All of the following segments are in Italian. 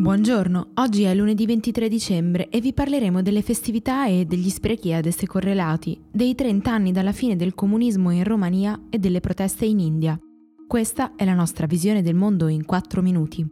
Buongiorno, oggi è lunedì 23 dicembre e vi parleremo delle festività e degli sprechi ad esse correlati, dei 30 anni dalla fine del comunismo in Romania e delle proteste in India. Questa è la nostra visione del mondo in 4 minuti.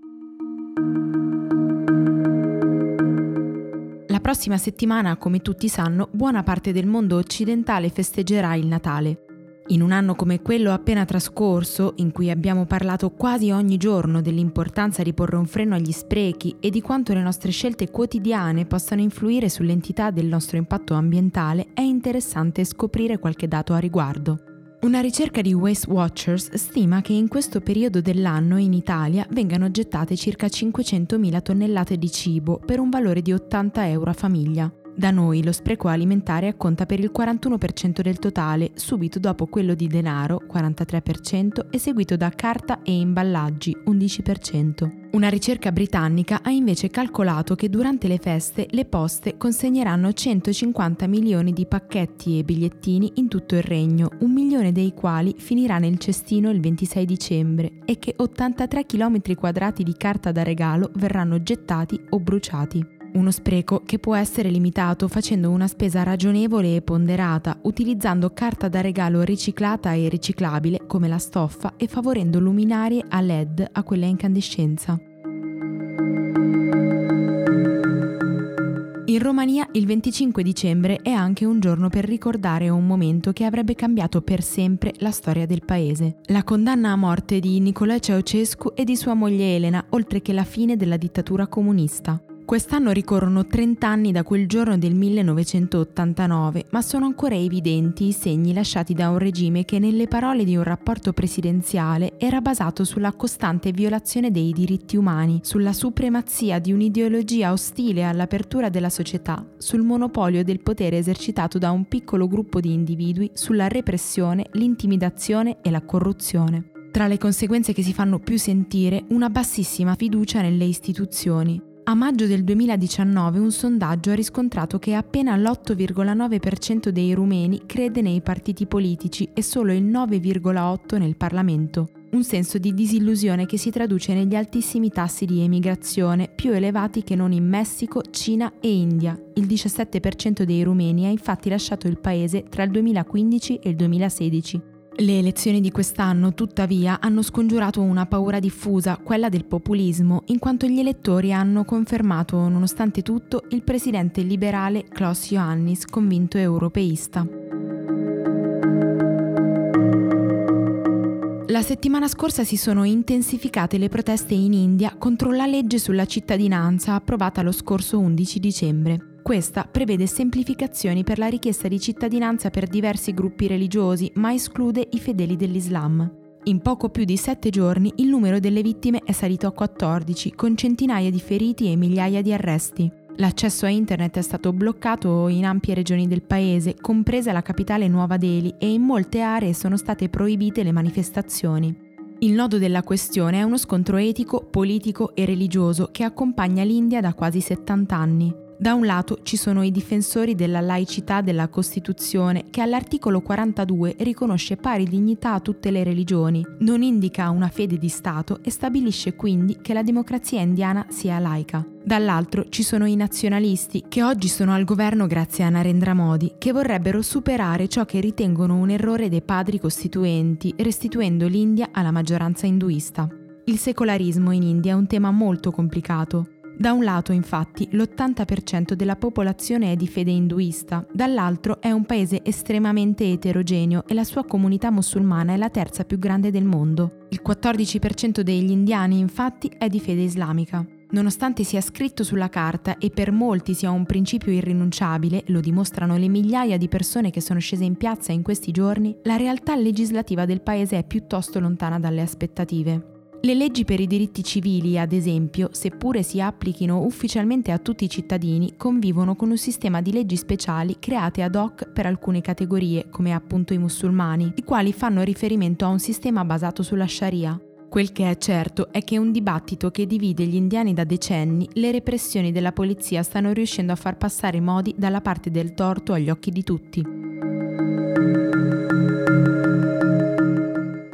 La prossima settimana, come tutti sanno, buona parte del mondo occidentale festeggerà il Natale. In un anno come quello appena trascorso, in cui abbiamo parlato quasi ogni giorno dell'importanza di porre un freno agli sprechi e di quanto le nostre scelte quotidiane possano influire sull'entità del nostro impatto ambientale, è interessante scoprire qualche dato a riguardo. Una ricerca di Waste Watchers stima che in questo periodo dell'anno in Italia vengano gettate circa 500.000 tonnellate di cibo per un valore di €80 a famiglia. Da noi lo spreco alimentare acconta per il 41% del totale, subito dopo quello di denaro, 43%, e seguito da carta e imballaggi, 11%. Una ricerca britannica ha invece calcolato che durante le feste le poste consegneranno 150 milioni di pacchetti e bigliettini in tutto il regno, 1 milione dei quali finirà nel cestino il 26 dicembre e che 83 km² di carta da regalo verranno gettati o bruciati. Uno spreco che può essere limitato facendo una spesa ragionevole e ponderata, utilizzando carta da regalo riciclata e riciclabile come la stoffa e favorendo luminarie a LED a quelle a incandescenza. In Romania il 25 dicembre è anche un giorno per ricordare un momento che avrebbe cambiato per sempre la storia del paese. La condanna a morte di Nicolae Ceaușescu e di sua moglie Elena, oltre che la fine della dittatura comunista. Quest'anno ricorrono 30 anni da quel giorno del 1989, ma sono ancora evidenti i segni lasciati da un regime che, nelle parole di un rapporto presidenziale, era basato sulla costante violazione dei diritti umani, sulla supremazia di un'ideologia ostile all'apertura della società, sul monopolio del potere esercitato da un piccolo gruppo di individui, sulla repressione, l'intimidazione e la corruzione. Tra le conseguenze che si fanno più sentire, una bassissima fiducia nelle istituzioni. A maggio del 2019 un sondaggio ha riscontrato che appena l'8,9% dei rumeni crede nei partiti politici e solo il 9,8% nel Parlamento. Un senso di disillusione che si traduce negli altissimi tassi di emigrazione, più elevati che non in Messico, Cina e India. Il 17% dei rumeni ha infatti lasciato il paese tra il 2015 e il 2016. Le elezioni di quest'anno, tuttavia, hanno scongiurato una paura diffusa, quella del populismo, in quanto gli elettori hanno confermato, nonostante tutto, il presidente liberale Klaus Iohannis, convinto europeista. La settimana scorsa si sono intensificate le proteste in India contro la legge sulla cittadinanza approvata lo scorso 11 dicembre. Questa prevede semplificazioni per la richiesta di cittadinanza per diversi gruppi religiosi, ma esclude i fedeli dell'Islam. In poco più di 7 giorni il numero delle vittime è salito a 14, con centinaia di feriti e migliaia di arresti. L'accesso a internet è stato bloccato in ampie regioni del paese, compresa la capitale Nuova Delhi, e in molte aree sono state proibite le manifestazioni. Il nodo della questione è uno scontro etico, politico e religioso che accompagna l'India da quasi 70 anni. Da un lato ci sono i difensori della laicità della Costituzione, che all'articolo 42 riconosce pari dignità a tutte le religioni, non indica una fede di Stato e stabilisce quindi che la democrazia indiana sia laica. Dall'altro ci sono i nazionalisti, che oggi sono al governo grazie a Narendra Modi, che vorrebbero superare ciò che ritengono un errore dei padri costituenti, restituendo l'India alla maggioranza induista. Il secolarismo in India è un tema molto complicato. Da un lato, infatti, l'80% della popolazione è di fede induista, dall'altro è un paese estremamente eterogeneo e la sua comunità musulmana è la terza più grande del mondo. Il 14% degli indiani, infatti, è di fede islamica. Nonostante sia scritto sulla carta e per molti sia un principio irrinunciabile, lo dimostrano le migliaia di persone che sono scese in piazza in questi giorni, la realtà legislativa del paese è piuttosto lontana dalle aspettative. Le leggi per i diritti civili, ad esempio, seppure si applichino ufficialmente a tutti i cittadini, convivono con un sistema di leggi speciali create ad hoc per alcune categorie, come appunto i musulmani, i quali fanno riferimento a un sistema basato sulla sharia. Quel che è certo è che un dibattito che divide gli indiani da decenni, le repressioni della polizia stanno riuscendo a far passare Modi dalla parte del torto agli occhi di tutti.